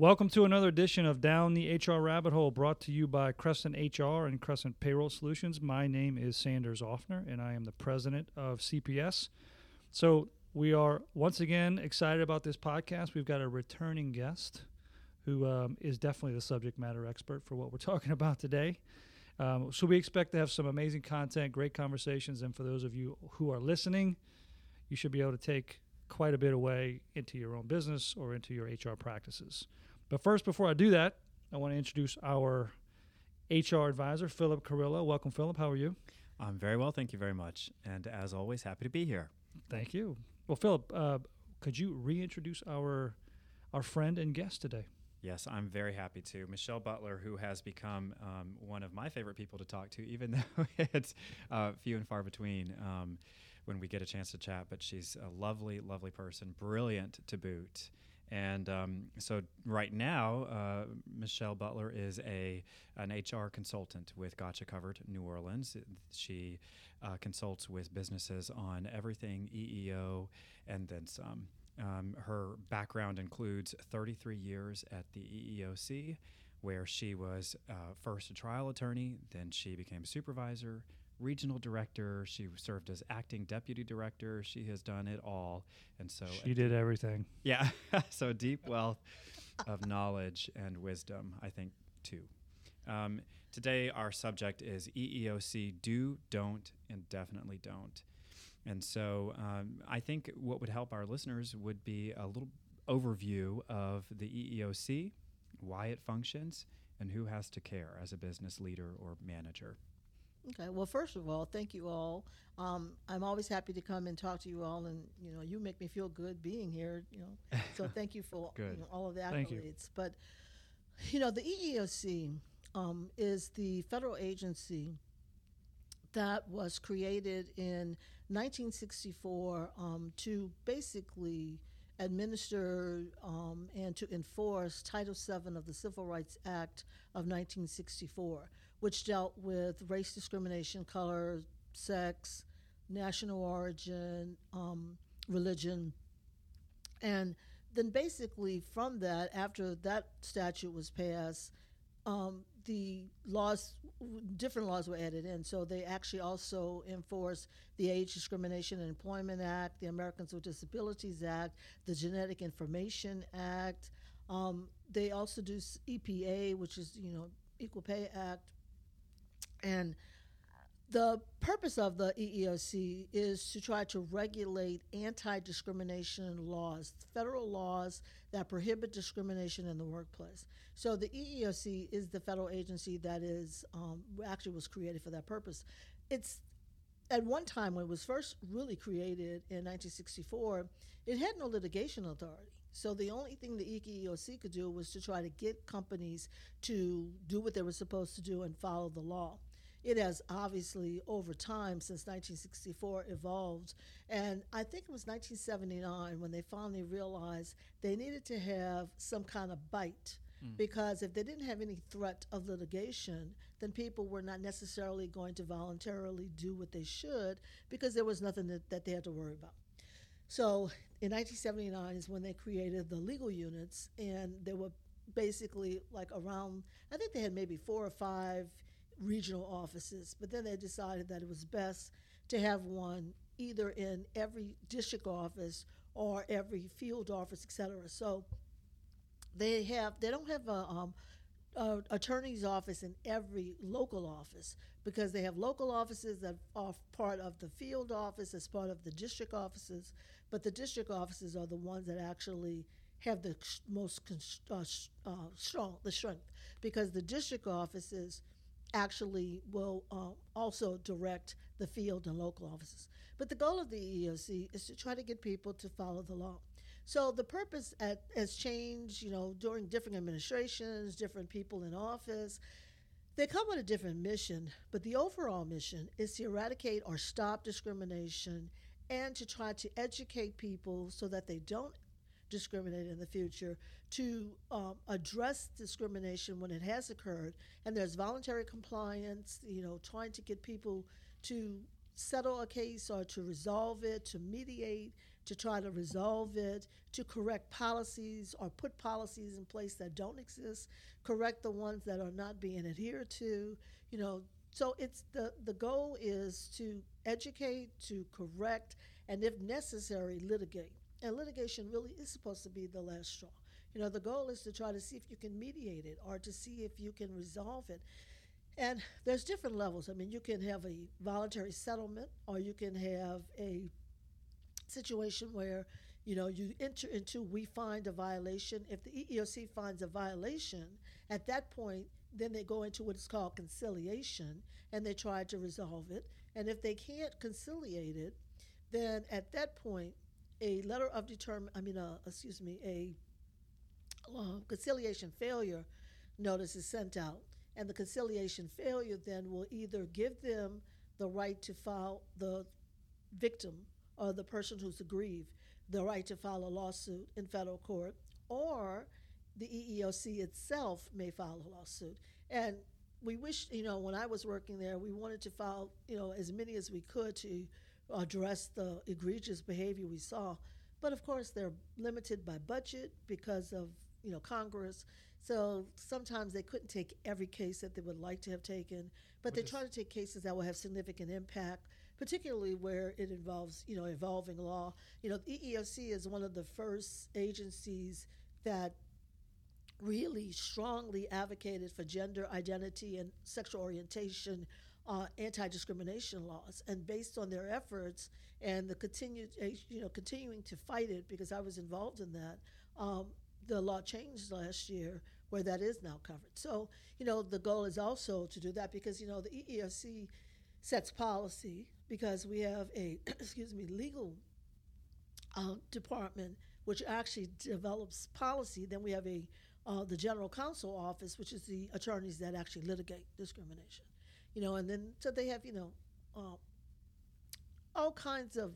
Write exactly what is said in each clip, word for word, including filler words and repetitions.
Welcome to another edition of Down the H R Rabbit Hole, brought to you by Crescent H R and Crescent Payroll Solutions. My name is Sanders Offner, and I am the president of C P S. So we are once again excited about this podcast. We've got a returning guest who um, is definitely the subject matter expert for what we're talking about today. Um, so we expect to have some amazing content, great conversations, and for those of you who are listening, you should be able to take quite a bit away into your own business or into your H R practices. But first, before I do that, I want to introduce our H R advisor, Philip Carrillo. Welcome, Philip. How are you? I'm very well. Thank you very much. And as always, happy to be here. Thank you. Well, Philip, uh, could you reintroduce our our friend and guest today? Yes, I'm very happy to. Michelle Butler, who has become um, one of my favorite people to talk to, even though it's uh, few and far between um, when we get a chance to chat. But she's a lovely, lovely person, brilliant to boot. And um, so right now, uh, Michelle Butler is a an H R consultant with Gotcha Covered New Orleans. She uh, consults with businesses on everything E E O and then some. Um, her background includes thirty-three years at the E E O C, where she was uh, first a trial attorney, then she became supervisor, regional director. She served as acting deputy director. She has done it all. And so she did everything. Yeah. So deep wealth of knowledge and wisdom, I think, too. Um, today, our subject is E E O C, do, don't, and definitely don't. And so um, I think what would help our listeners would be a little overview of the E E O C, why it functions, and who has to care as a business leader or manager. Okay. Well, first of all, thank you all. Um, I'm always happy to come and talk to you all, and you know, you make me feel good being here. You know, so thank you for you know, all of the accolades. But you know, the E E O C um, is the federal agency that was created in nineteen sixty-four um, to basically administer um, and to enforce Title seven of the Civil Rights Act of nineteen sixty-four, which dealt with race discrimination, color, sex, national origin, um, religion. And then basically from that, after that statute was passed, um, the laws, different laws were added in. So they actually also enforced the Age Discrimination in Employment Act, the Americans with Disabilities Act, the Genetic Information Act. Um, they also do E P A, which is, you know, Equal Pay Act. And the purpose of the E E O C is to try to regulate anti-discrimination laws, federal laws that prohibit discrimination in the workplace. So the E E O C is the federal agency that is um, actually was created for that purpose. It's at one time when it was first really created in nineteen sixty-four, it had no litigation authority. So the only thing the E E O C could do was to try to get companies to do what they were supposed to do and follow the law. It has obviously, over time, since nineteen sixty-four, evolved. And I think it was nineteen seventy-nine when they finally realized they needed to have some kind of bite. Mm. Because if they didn't have any threat of litigation, then people were not necessarily going to voluntarily do what they should because there was nothing that, that they had to worry about. So in nineteen seventy-nine is when they created the legal units, and they were basically like around, I think they had maybe four or five regional offices, but then they decided that it was best to have one either in every district office or every field office, et cetera. So they have they don't have a, um, a attorney's office in every local office because they have local offices that are part of the field office as part of the district offices, but the district offices are the ones that actually have the most const- uh, uh, strong the strength because the district offices actually will uh, also direct the field and local offices. But the goal of the E E O C is to try to get people to follow the law. So the purpose at, has changed, you know, during different administrations, different people in office. They come with a different mission, but the overall mission is to eradicate or stop discrimination and to try to educate people so that they don't discriminate in the future, to um, address discrimination when it has occurred. And there's voluntary compliance, you know, trying to get people to settle a case or to resolve it, to mediate, to try to resolve it, to correct policies or put policies in place that don't exist, correct the ones that are not being adhered to, you know. So it's the, the goal is to educate, to correct, and if necessary, litigate. And litigation really is supposed to be the last straw. You know, the goal is to try to see if you can mediate it or to see if you can resolve it. And there's different levels. I mean, you can have a voluntary settlement, or you can have a situation where, you know, you enter into, we find a violation. If the E E O C finds a violation, at that point, then they go into what is called conciliation, and they try to resolve it. And if they can't conciliate it, then at that point, a letter of determination, I mean, uh, excuse me, a Uh, conciliation failure notice is sent out, and the conciliation failure then will either give them the right to file, the victim or the person who's aggrieved, the right to file a lawsuit in federal court, or the E E O C itself may file a lawsuit. And we wish, you know, when I was working there, we wanted to file, you know, as many as we could to address the egregious behavior we saw. But of course, they're limited by budget because of, you know, Congress. So sometimes they couldn't take every case that they would like to have taken, but Which they try to take cases that will have significant impact, particularly where it involves, you know, evolving law. You know, the E E O C is one of the first agencies that really strongly advocated for gender identity and sexual orientation Uh, anti-discrimination laws, and based on their efforts and the continued, uh, you know, continuing to fight it, because I was involved in that, um, the law changed last year where that is now covered. So, you know, the goal is also to do that because, you know, the E E O C sets policy because we have a, excuse me, legal uh, department which actually develops policy. Then we have a uh, the General Counsel Office, which is the attorneys that actually litigate discrimination. You know, and then so they have, you know, uh, all kinds of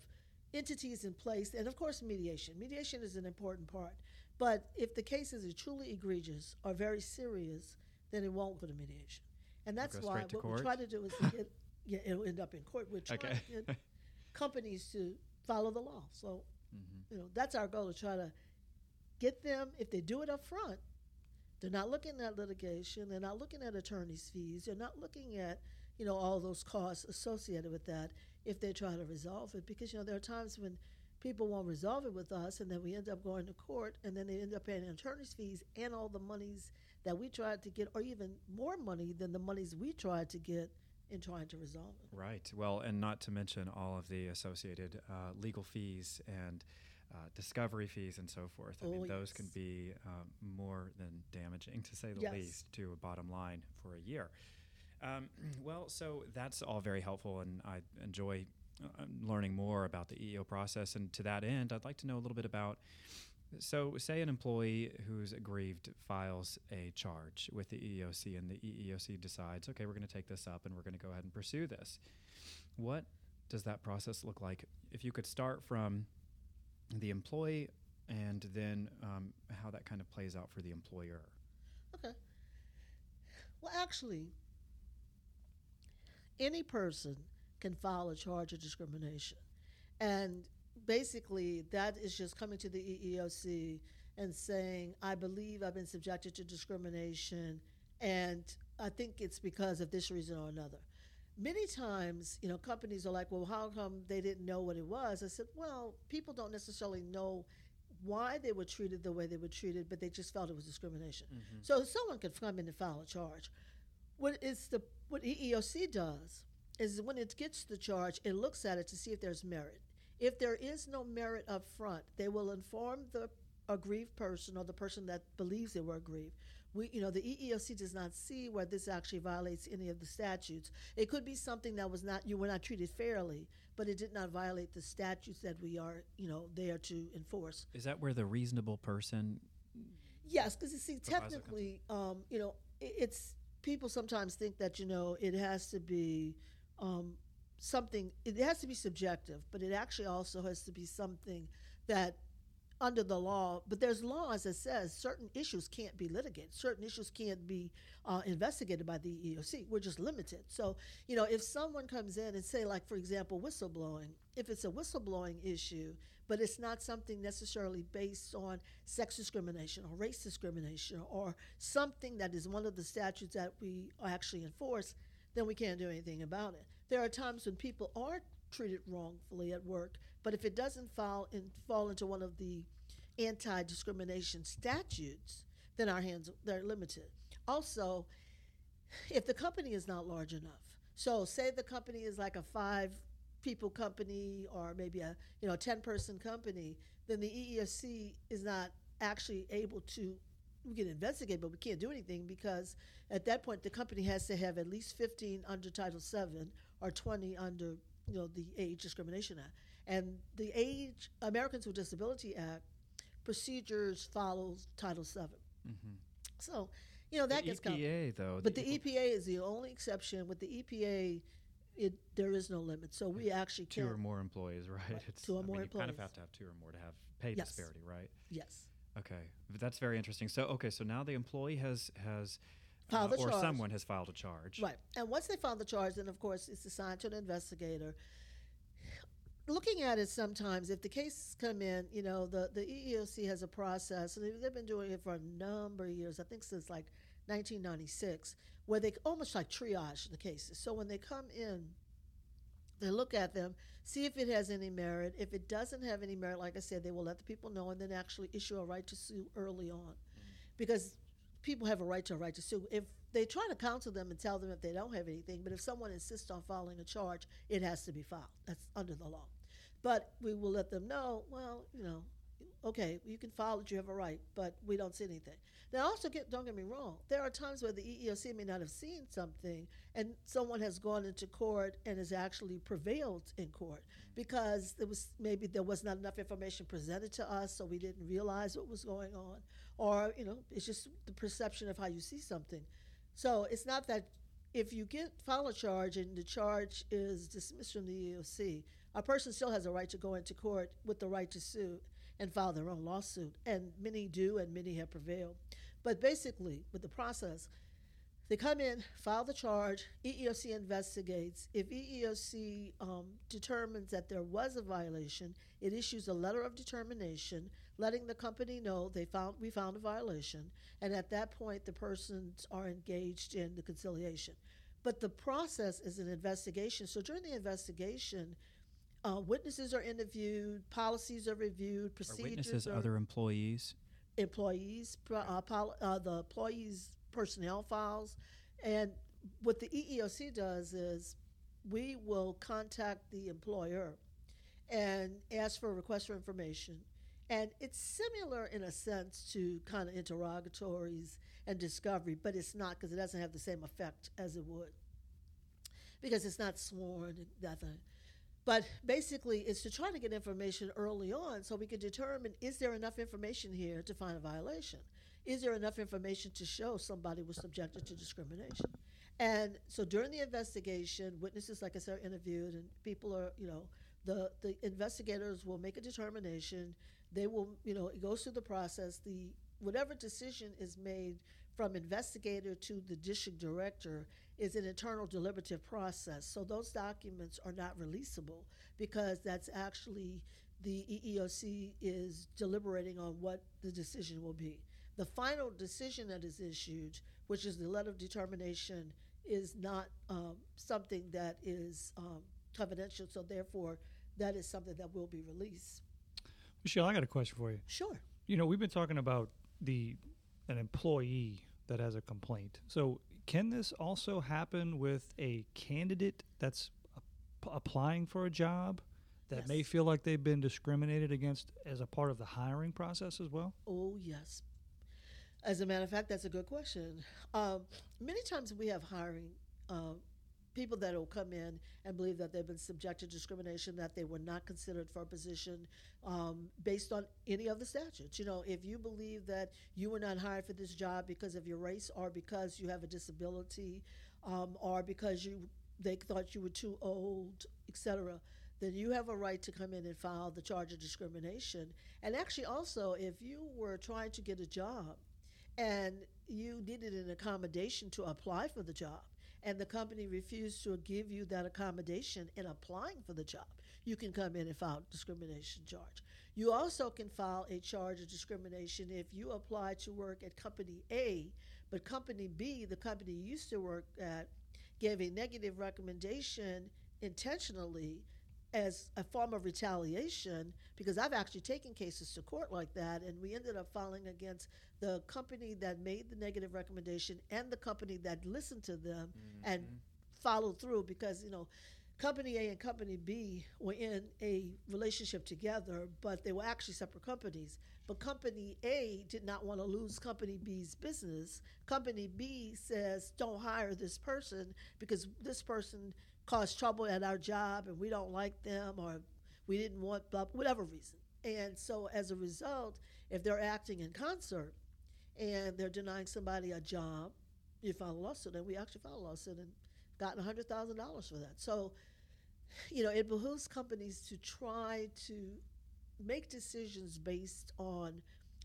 entities in place. And, of course, mediation. Mediation is an important part. But if the cases are truly egregious or very serious, then it won't go to mediation. And that's why what court. we try to do is to get, yeah, it'll end up in court. We're trying okay. to get companies to follow the law. So, mm-hmm. you know, that's our goal, to try to get them, if they do it up front, they're not looking at litigation. They're not looking at attorney's fees. They're not looking at, you know, all those costs associated with that if they try to resolve it. Because, you know, there are times when people won't resolve it with us, and then we end up going to court, and then they end up paying attorney's fees and all the monies that we tried to get, or even more money than the monies we tried to get in trying to resolve it. Right. Well, and not to mention all of the associated uh, legal fees and Uh, discovery fees and so forth. I oh mean, yes. Those can be um, more than damaging, to say the yes. least, to a bottom line for a year. Um, well, so that's all very helpful, and I enjoy uh, learning more about the E E O process. And to that end, I'd like to know a little bit about, so say an employee who's aggrieved files a charge with the E E O C, and the E E O C decides, okay, we're going to take this up and we're going to go ahead and pursue this. What does that process look like? If you could start from the employee, and then um, how that kind of plays out for the employer. Okay. Well, actually, any person can file a charge of discrimination. And basically, that is just coming to the E E O C and saying, I believe I've been subjected to discrimination, and I think it's because of this reason or another. Many times, you know, companies are like, well, how come they didn't know what it was? I said, well, people don't necessarily know why they were treated the way they were treated, but they just felt it was discrimination. Mm-hmm. So someone could come in and file a charge. What is the what E E O C does is when it gets the charge, it looks at it to see if there's merit. If there is no merit up front, they will inform the aggrieved person or the person that believes they were aggrieved. We, you know, the E E O C does not see where this actually violates any of the statutes. It could be something that was not, you were not treated fairly, but it did not violate the statutes that we are, you know, there to enforce. Is that where the reasonable person? Yes, because you see, technically, um, you know, it, it's people sometimes think that, you know, it has to be um, something. It has to be subjective, but it actually also has to be something that under the law, but there's laws that says certain issues can't be litigated, certain issues can't be uh, investigated by the E E O C. We're just limited. So, you know, if someone comes in and say, like, for example, whistleblowing, if it's a whistleblowing issue, but it's not something necessarily based on sex discrimination or race discrimination or something that is one of the statutes that we actually enforce, then we can't do anything about it. There are times when people are treated wrongfully at work, but if it doesn't fall in, fall into one of the anti-discrimination statutes, then our hands they're limited. Also, if the company is not large enough, so say the company is like a five people company or maybe a you know ten person company, then the E E O C is not actually able to. We can investigate, but we can't do anything because at that point the company has to have at least fifteen under Title seven or twenty under you know the Age Discrimination Act. And the Age Americans with Disabilities Act procedures follows Title seven. Mm-hmm. So, you know, that the gets complicated. The E P A, though. But the, the E P A is the only exception. With the E P A, it, there is no limit. So we actually can't. Two or more employees, right? right. It's, two or I more mean, employees. You kind of have to have two or more to have pay yes. disparity, right? Yes. Okay. But that's very interesting. So, okay, so now the employee has, has uh, or charge. someone has filed a charge. Right. And once they file the charge, then, of course, it's assigned to an investigator. Looking at it sometimes, if the cases come in, you know, the, the E E O C has a process, and they've been doing it for a number of years, I think since like nineteen ninety-six, where they almost like triage the cases. So when they come in, they look at them, see if it has any merit. If it doesn't have any merit, like I said, they will let the people know and then actually issue a right to sue early on. Mm-hmm. Because people have a right to a right to sue. If they try to counsel them and tell them if they don't have anything, but if someone insists on filing a charge, it has to be filed. That's under the law. But we will let them know, well, you know, okay, you can file it, you have a right, but we don't see anything. Now, also, get, don't get me wrong, there are times where the E E O C may not have seen something, and someone has gone into court and has actually prevailed in court because it was maybe there was not enough information presented to us, so we didn't realize what was going on, or, you know, it's just the perception of how you see something. So it's not that if you get file a charge and the charge is dismissed from the E E O C, a person still has a right to go into court with the right to sue and file their own lawsuit, and many do, and many have prevailed. But basically, with the process, they come in, file the charge, E E O C investigates. If E E O C um, determines that there was a violation, it issues a letter of determination, letting the company know they found we found a violation, and at that point, the persons are engaged in the conciliation. But the process is an investigation, so during the investigation, Uh, witnesses are interviewed, policies are reviewed, procedures are... witnesses are other employees? Employees, uh, pol- uh, the employees' personnel files. And what the E E O C does is we will contact the employer and ask for a request for information. And it's similar in a sense to kind of interrogatories and discovery, but it's not because it doesn't have the same effect as it would because it's not sworn and nothing. But basically, it's to try to get information early on so we can determine, is there enough information here to find a violation? Is there enough information to show somebody was subjected to discrimination? And so during the investigation, witnesses, like I said, are interviewed, and people are, you know, the, the investigators will make a determination. They will, you know, it goes through the process. The whatever decision is made from investigator to the district director is an internal deliberative process. So those documents are not releasable because that's actually the E E O C is deliberating on what the decision will be. The final decision that is issued, which is the letter of determination, is not um, something that is um, confidential. So therefore, that is something that will be released. Michelle, I got a question for you. Sure. You know, we've been talking about the an employee that has a complaint. So can this also happen with a candidate that's p- applying for a job that yes. may feel like they've been discriminated against as a part of the hiring process as well? Oh, yes. As a matter of fact, that's a good question. Um, many times we have hiring uh, people that will come in and believe that they've been subjected to discrimination, that they were not considered for a position um, based on any of the statutes. You know, if you believe that you were not hired for this job because of your race or because you have a disability um, or because you they thought you were too old, et cetera, then you have a right to come in and file the charge of discrimination. And actually also, if you were trying to get a job and you needed an accommodation to apply for the job, and the company refused to give you that accommodation in applying for the job, you can come in and file a discrimination charge. You also can file a charge of discrimination if you apply to work at Company A, but Company B, the company you used to work at, gave a negative recommendation intentionally as a form of retaliation, because I've actually taken cases to court like that, and we ended up filing against the company that made the negative recommendation and the company that listened to them mm-hmm. and followed through, because, you know, Company A and Company B were in a relationship together, but they were actually separate companies. But Company A did not want to lose Company B's business. Company B says, don't hire this person because this person caused trouble at our job and we don't like them, or we didn't want, blah, whatever reason. And so as a result, if they're acting in concert and they're denying somebody a job, you file a lawsuit, and we actually filed a lawsuit and gotten one hundred thousand dollars for that. So, you know, it behooves companies to try to make decisions based on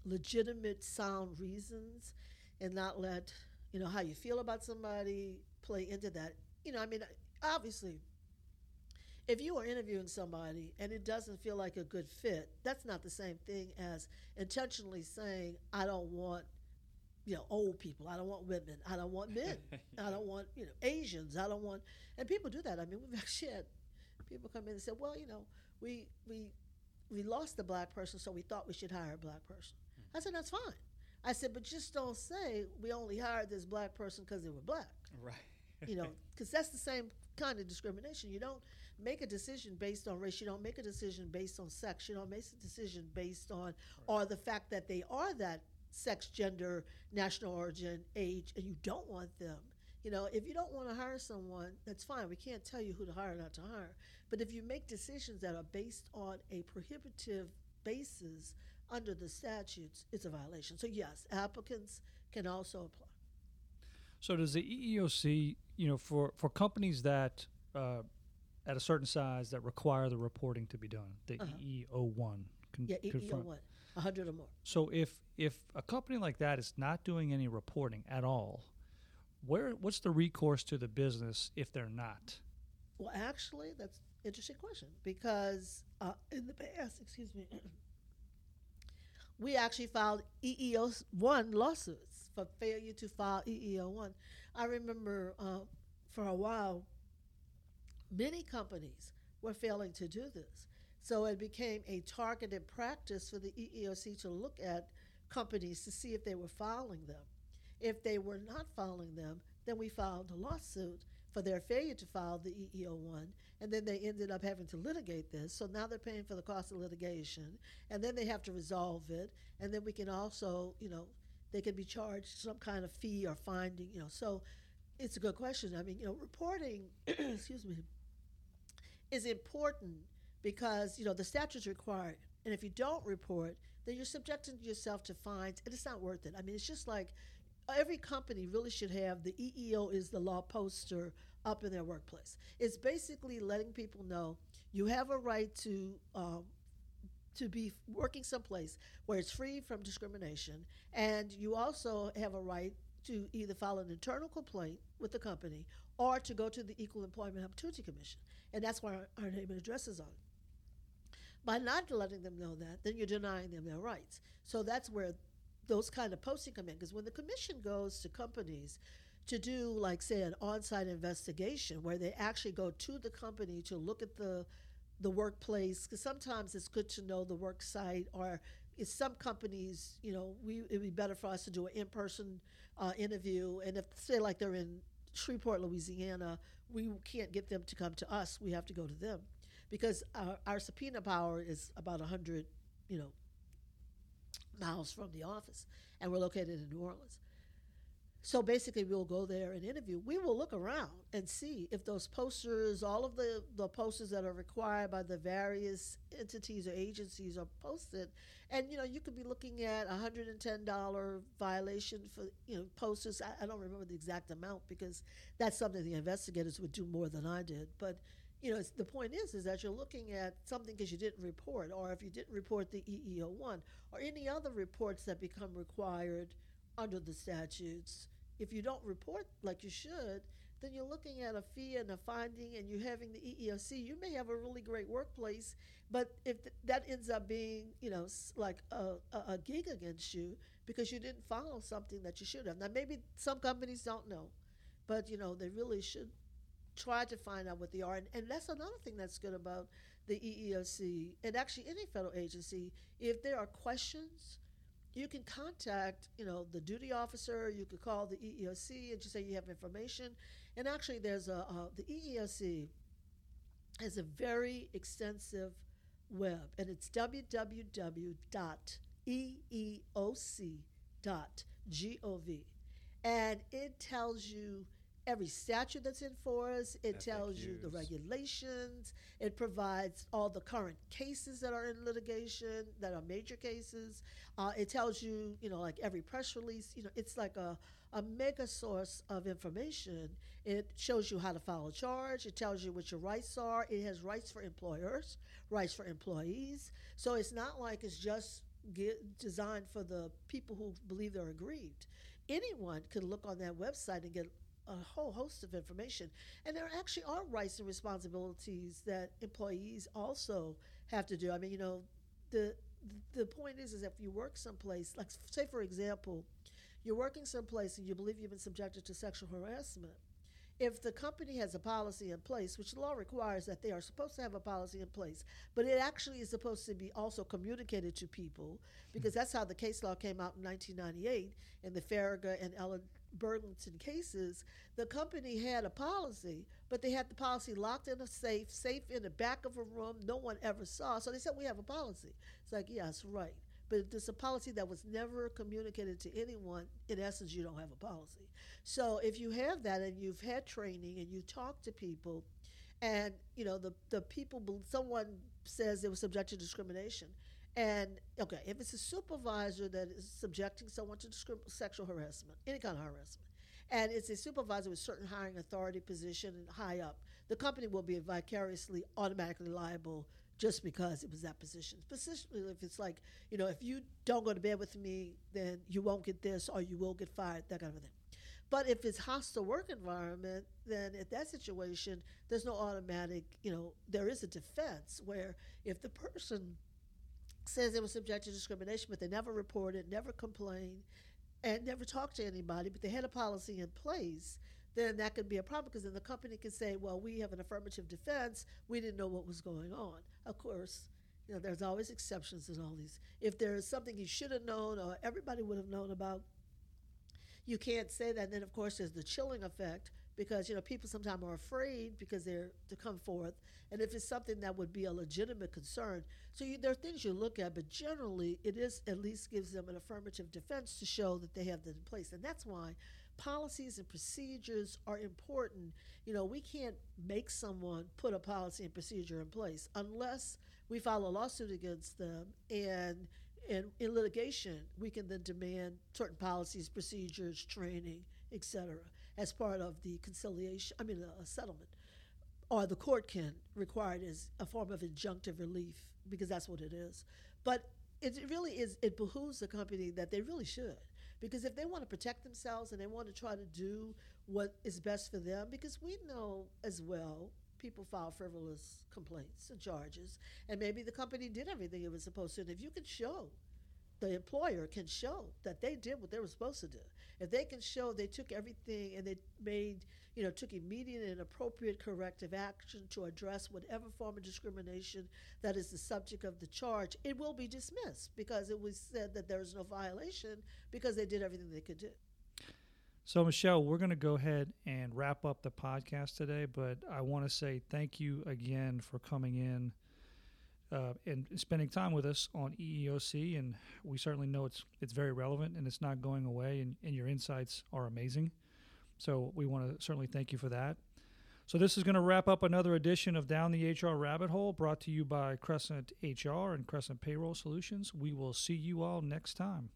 legitimate, sound reasons and not let, you know, how you feel about somebody play into that. You know, I mean, obviously, if you are interviewing somebody and it doesn't feel like a good fit, that's not the same thing as intentionally saying, I don't want, you know, old people, I don't want women, I don't want men, I don't want, you know, Asians, I don't want, and people do that. I mean, we've actually had people come in and say, well, you know, we we we lost the black person, so we thought we should hire a black person. Mm-hmm. I said, that's fine. I said, but just don't say we only hired this black person because they were black. Right. You know, because that's the same kind of discrimination. You don't make a decision based on race. You don't make a decision based on sex. You don't make a decision based on, right. or the fact that they are that sex, gender, national origin, age, and you don't want them. You know, if you don't want to hire someone, that's fine. We can't tell you who to hire or not to hire. But if you make decisions that are based on a prohibitive basis under the statutes, it's a violation. So, yes, applicants can also apply. So does the E E O C, you know, for, for companies that uh, at a certain size that require the reporting to be done, the uh-huh. E E O one. Con- yeah, E E O one. one hundred or more. So if if a company like that is not doing any reporting at all, where what's the recourse to the business if they're not? Well, actually, that's an interesting question, because uh, in the past, excuse me, we actually filed E E O one lawsuits for failure to file E E O one. I remember uh, for a while, many companies were failing to do this. So it became a targeted practice for the E E O C to look at companies to see if they were filing them. If they were not filing them, then we filed a lawsuit for their failure to file the E E O one, and then they ended up having to litigate this. So now they're paying for the cost of litigation, and then they have to resolve it, and then we can also, you know, they could be charged some kind of fee or finding, you know. So it's a good question. I mean, you know, reporting, excuse me, is important, because, you know, the statute's required, and if you don't report, then you're subjecting yourself to fines, and it's not worth it. I mean, it's just like every company really should have the E E O is the law poster up in their workplace. It's basically letting people know you have a right to um, to be working someplace where it's free from discrimination, and you also have a right to either file an internal complaint with the company or to go to the Equal Employment Opportunity Commission, and that's why our, our name and address is on it. By not letting them know that, then you're denying them their rights. So that's where those kind of posting come in, because when the commission goes to companies to do, like, say, an on-site investigation where they actually go to the company to look at the the workplace, because sometimes it's good to know the work site, or in some companies, you know, we it would be better for us to do an in-person uh, interview, and if, say, like they're in Shreveport, Louisiana, we can't get them to come to us. We have to go to them, because our, our subpoena power is about one hundred, you know, miles from the office, and we're located in New Orleans. So basically, we'll go there and interview. We will look around and see if those posters, all of the, the posters that are required by the various entities or agencies are posted. And, you know, you could be looking at a one hundred ten dollars violation for, you know, posters. I, I don't remember the exact amount, because that's something the investigators would do more than I did. But you know, it's, the point is, is that you're looking at something because you didn't report, or if you didn't report the E E O one or any other reports that become required under the statutes. If you don't report like you should, then you're looking at a fee and a finding, and you're having the E E O C. You may have a really great workplace, but if th- that ends up being, you know, like a, a gig against you because you didn't follow something that you should have. Now, maybe some companies don't know, but, you know, they really should try to find out what they are. And, and that's another thing that's good about the E E O C, and actually any federal agency. If there are questions, you can contact, you know, the duty officer. You could call the E E O C and just say you have information. And actually, there's a uh, the E E O C has a very extensive web, and it's w w w dot e e o c dot gov, and it tells you every statute that's in force. It F A Qs. Tells you the regulations. It provides all the current cases that are in litigation, that are major cases. Uh, it tells you, you know, like every press release. You know, it's like a, a mega source of information. It shows you how to file a charge. It tells you what your rights are. It has rights for employers, rights for employees. So it's not like it's just get designed for the people who believe they're aggrieved. Anyone could look on that website and get a whole host of information. And there actually are rights and responsibilities that employees also have to do. I mean, you know, the the point is, is if you work someplace, like say for example, you're working someplace and you believe you've been subjected to sexual harassment, if the company has a policy in place, which the law requires that they are supposed to have a policy in place, but it actually is supposed to be also communicated to people, because that's how the case law came out in nineteen ninety-eight in the Farragher and Ellen Burlington cases. The company had a policy, but they had the policy locked in a safe, safe in the back of a room no one ever saw. So they said, we have a policy. It's like, yes, right. But if there's a policy that was never communicated to anyone, in essence, you don't have a policy. So if you have that and you've had training and you talk to people, and you know the, the people, someone says they were subjected to discrimination. And, okay, if it's a supervisor that is subjecting someone to discrim- sexual harassment, any kind of harassment, and it's a supervisor with certain hiring authority position and high up, the company will be vicariously, automatically liable just because it was that position. Especially if it's like, you know, if you don't go to bed with me, then you won't get this or you will get fired, that kind of thing. But if it's hostile work environment, then at that situation, there's no automatic, you know, there is a defense where if the person says they were subjected to discrimination, but they never reported, never complained, and never talked to anybody, but they had a policy in place, then that could be a problem, because then the company could say, well, we have an affirmative defense. We didn't know what was going on. Of course, you know, there's always exceptions in all these. If there's something you should have known or everybody would have known about, you can't say that. And then, of course, there's the chilling effect, because, you know, people sometimes are afraid because they're to come forth, and if it's something that would be a legitimate concern. So you, there are things you look at, but generally it is at least gives them an affirmative defense to show that they have that in place. And that's why policies and procedures are important. You know, we can't make someone put a policy and procedure in place unless we file a lawsuit against them, and and in litigation we can then demand certain policies, procedures, training, et cetera, as part of the conciliation, I mean, a, a settlement, or the court can require it as a form of injunctive relief, because that's what it is. But it, it really is, it behooves the company that they really should, because if they want to protect themselves and they want to try to do what is best for them, because we know as well, people file frivolous complaints and charges, and maybe the company did everything it was supposed to, and if you can show, the employer can show that they did what they were supposed to do. If they can show they took everything and they made, you know, took immediate and appropriate corrective action to address whatever form of discrimination that is the subject of the charge, it will be dismissed, because it was said that there is no violation because they did everything they could do. So, Michelle, we're going to go ahead and wrap up the podcast today, but I want to say thank you again for coming in Uh, and spending time with us on E E O C, and we certainly know it's it's very relevant and it's not going away, and, and your insights are amazing. So we want to certainly thank you for that. So this is going to wrap up another edition of Down the H R Rabbit Hole, brought to you by Crescent H R and Crescent Payroll Solutions. We will see you all next time.